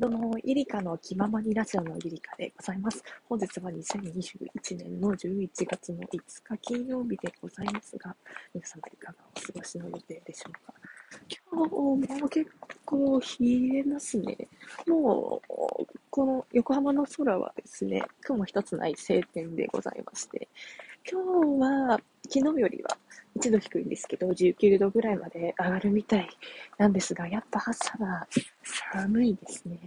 どうも、ゆりかの気ままにラジオのゆりかでございます。本日は2021年の11月の5日金曜日でございますが、皆様いかがお過ごしの予定でしょうか。今日も結構冷えますね。もう、この横浜の空はですね、雲一つない晴天でございまして、今日は昨日よりは1度低いんですけど、19度ぐらいまで上がるみたいなんですが、やっぱ朝は寒いですね。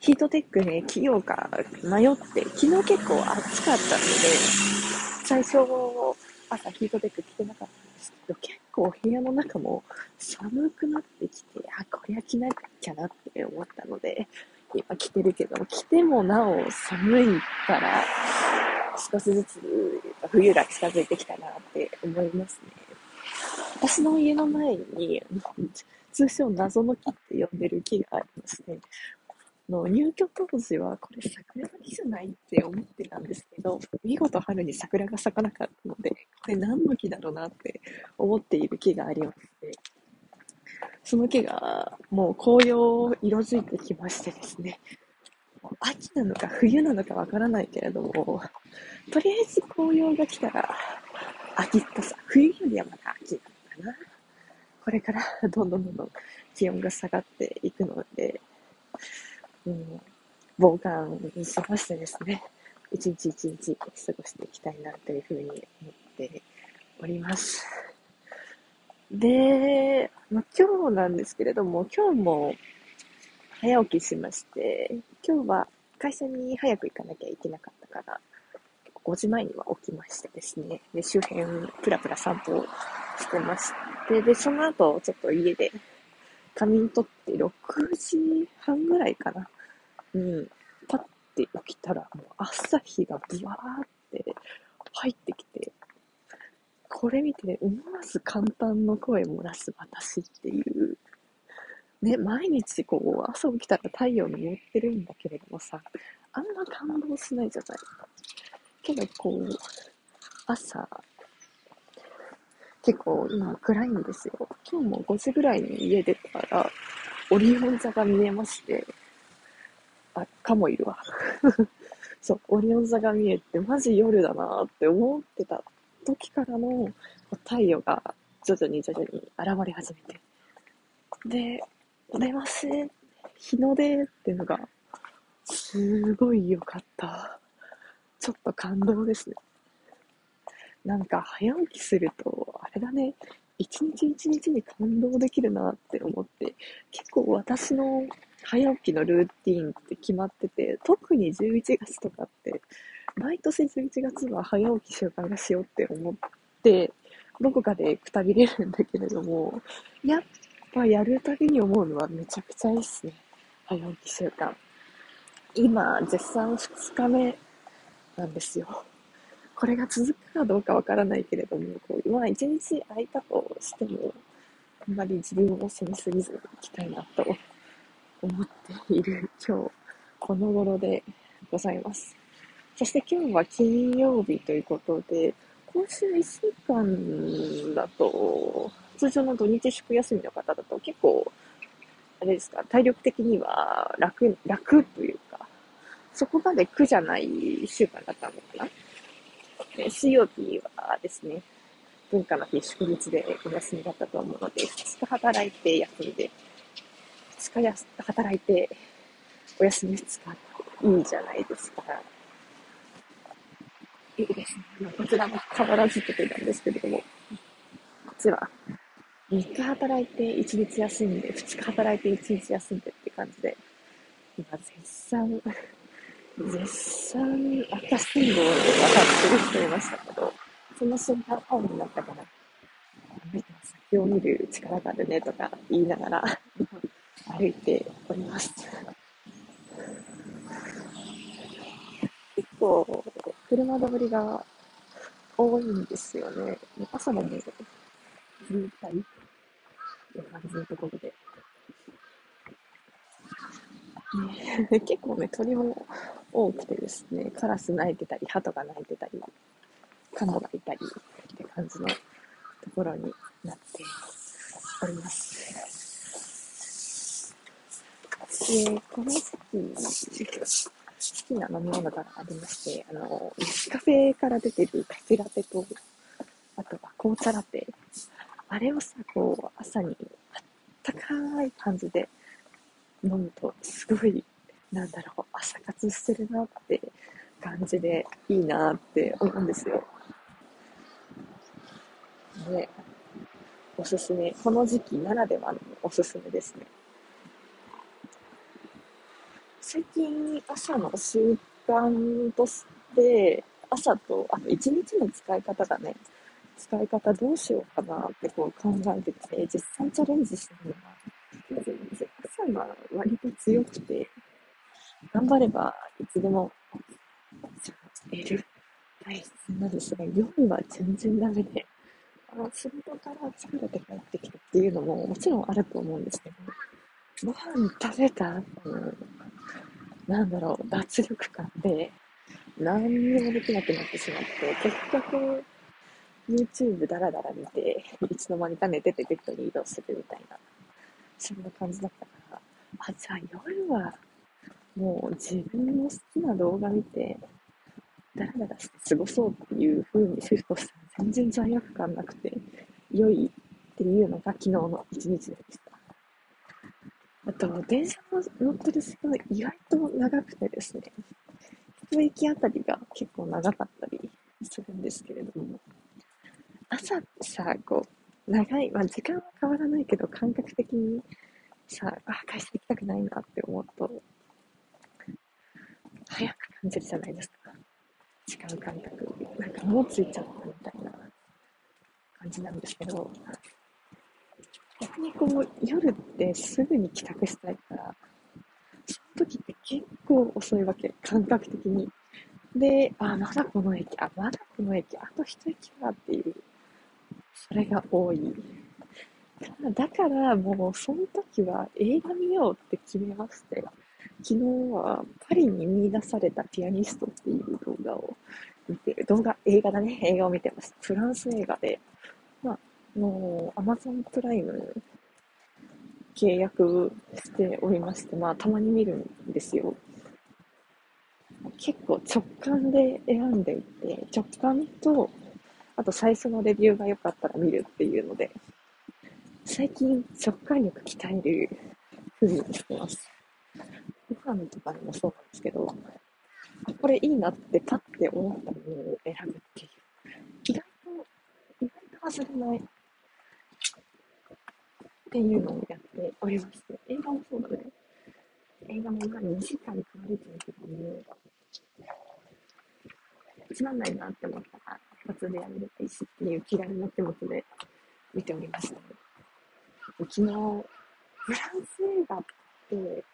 ヒートテックね、着ようか迷って、昨日結構暑かったので最初朝ヒートテック着てなかったんですけど、結構部屋の中も寒くなってきて、あ、これは着なきゃなって思ったので今着てるけど、着てもなお寒いから少しずつ冬が近づいてきたなって思いますね。私の家の前に通称謎の木って呼んでる木がありますね。入居当時はこれ桜の木じゃないって思ってたんですけど、見事春に桜が咲かなかったので、これ何の木だろうなって思っている木がありまして、ね、その木がもう紅葉色づいてきましてですね、秋なのか冬なのかわからないけれども、とりあえず紅葉が来たら秋っぽさ、冬よりはまだ秋なんだな。これからどんどん気温が下がっていくので、防寒しましてですね、一日一日過ごしていきたいなというふうに思っております。で、今日なんですけれども、今日も早起きしまして、今日は会社に早く行かなきゃいけなかったから、5時前には起きましてですね、で周辺プラプラ散歩をしてまして、でその後ちょっと家で仮眠取って6時半ぐらいかな、パッて起きたらもう朝日がブワーって入ってきて、これ見て思わず簡単の声漏らす私っていう。ね、毎日こう朝起きたら太陽昇ってるんだけれどもさ、あんま感動しないじゃない。けどこう朝結構今暗いんですよ。今日も5時ぐらいに家出たらオリオン座が見えまして、あ、カモいるわそう、オリオン座が見えて、マジ夜だなって思ってた時からの太陽が徐々に現れ始めて、でお出まし日の出っていうのがすごい良かった。ちょっと感動ですね。なんか早起きするとあれだね、一日一日に感動できるなって思って、結構私の早起きのルーティーンって決まってて、特に11月とかって毎年11月は早起き習慣がしようって思ってどこかでくたびれるんだけれども、やるたびに思うのはめちゃくちゃいいっすね、早起き習慣。今絶賛2日目なんですよ。これが続くかどうかわからないけれども、今1日空いたとしてもあんまり自分を責めすぎずにいきたいなと思っている今日この頃でございます。そして今日は金曜日ということで、今週1週間だと通常の土日祝休みの方だと結構あれですか、体力的には楽というか、そこまで苦じゃない1週間だったのかな。水曜日はですね、文化の日祝日でお休みだったと思うので、2日働いて休んで、働いてお休み2日、いいじゃないですか。いいですね。こちらも変わらずというなんですけれども、こっちは3日働いて1日休んで、2日働いて1日休んでって感じで、今絶賛赤信号を渡ってる人いましたけど、その瞬間青になったから、先を見る力があるねとか言いながら歩いております。結構車通りが多いんですよね。朝のね、渋滞っていう感じのところで、結構ね、鳥も多くてですね、カラス鳴いてたり、ハトが鳴いてたり、カモがいたりって感じのところになっております。この時好きな飲み物がありまして、ネスカフェから出てるカフェラテと、あとは紅茶ラテ。あれをさ、こう、朝にあったかい感じで飲むと、すごい、なんだろう、朝活してるなって感じで、いいなって思うんですよ。で、おすすめ、この時期ならではのおすすめですね。最近朝の習慣として朝とあと一日の使い方どうしようかなってこう考えてて実際チャレンジしてるのは朝が割と強くて頑張ればいつでも得る体質なんですが夜は全然ダメで仕事から疲れて帰ってきたっていうのももちろんあると思うんですけどご飯食べた後のなんだろう脱力感で何にもできなくなってしまって結局 YouTube だらだら見ていつの間にか寝ててベッドに移動するみたいなそんな感じだったからじゃあ夜はもう自分の好きな動画見てだらだらして過ごそうっていう風にシフトしたら全然罪悪感なくて良いっていうのが昨日の一日でした。あと、電車の乗ってる時間が意外と長くてですね、一駅あたりが結構長かったりするんですけれども、朝ってさ、こう、長い、時間は変わらないけど、感覚的にさ、会社行きたくないなって思うと、早く感じるじゃないですか。時間感覚。なんかもうついちゃったみたいな感じなんですけど、逆にこう夜ってすぐに帰宅したいからその時って結構遅いわけ感覚的にでまだこの駅あと一駅だっていうそれが多いだからもうその時は映画見ようって決めまして昨日はパリに見出されたピアニストっていう動画を見てる映画を見てましたフランス映画でもう Amazon プライム契約しておりまして、たまに見るんですよ。結構直感で選んでいて、直感と、あと最初のレビューが良かったら見るっていうので、最近直感力鍛える風にしてます。ご飯とかにもそうなんですけど、これいいなってパッて思ったものを選ぶっていう。外れないっていうのをやっておりまして映画もそうだね映画も今2時間撮られてるけどもつまんないなって思ったら一発でやめればいいしっていう嫌いな気持ちで見ておりました昨日フランス映画って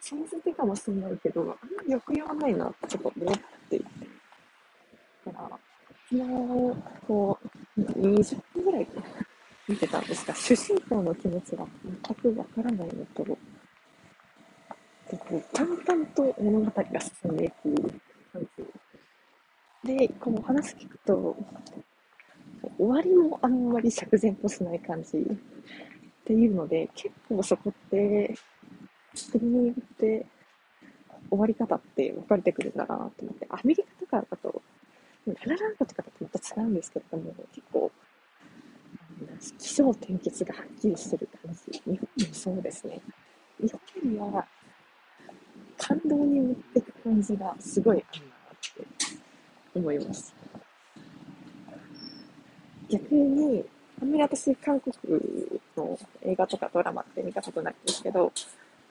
想像的かもしれないけどあんまり抑揚がないなってちょっと思っていてだから昨日こう20分ぐらい見てたんですが主人公の気持ちが全くわからないのと淡々と物語が進んでいく感じでこの話聞くと終わりもあんまり釈然としない感じっていうので結構そこって国によって終わり方って分かれてくるんだなと思ってアメリカとかだとララランドとかとまた違うんですけれども、結構、起承転結がはっきりしてる感じ。日本もそうですね。日本よりは感動に持っていく感じがすごいあるなって思います。逆に、あんまり私、韓国の映画とかドラマって見たことないんですけど、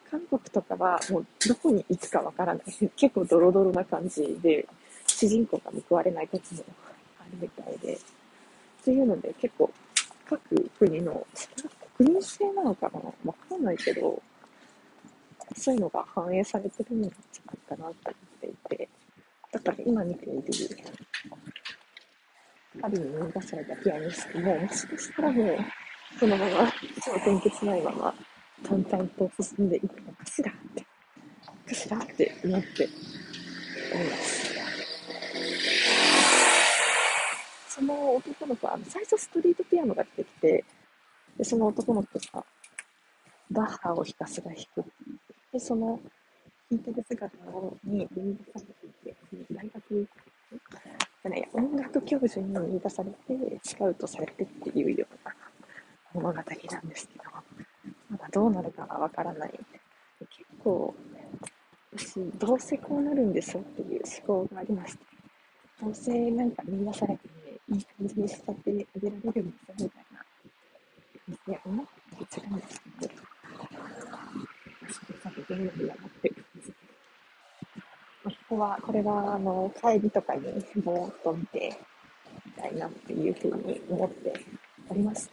韓国とかはもうどこに行くかわからない。結構ドロドロな感じで、主人公が報われないこともあるみたいでというので結構各国の国性なのかなわからないけどそういうのが反映されてるんじゃないかなと思っていてだから今見ているパリに見出されたピアニストももしかしたらもうそのまま超転結ないまま淡々と進んでいくのかしらって思っておりますその男の子は最初ストリートピアノが出てきてでその男の子がバッハをひたすら弾くで、その弾いてる姿に見出されていて、大学音楽教授に見出されて、スカウトされてっていうような物語なんですけど、まだどうなるかはわからない。結構、私、どうせこうなるんでしょっていう思考がありまして、どうせなんか見出されて、いい感じに慕ってあげられるんですよみたいな。いや、思って違うんですけど、全部やってるんですけど、これは帰りとかにぼーっと見てみたいなっていうふうに思っております。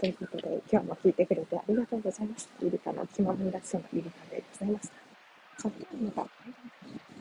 ということで、今日も聞いてくれてありがとうございます。イルカの気まぐれラジオのイルカでございました。それではまた。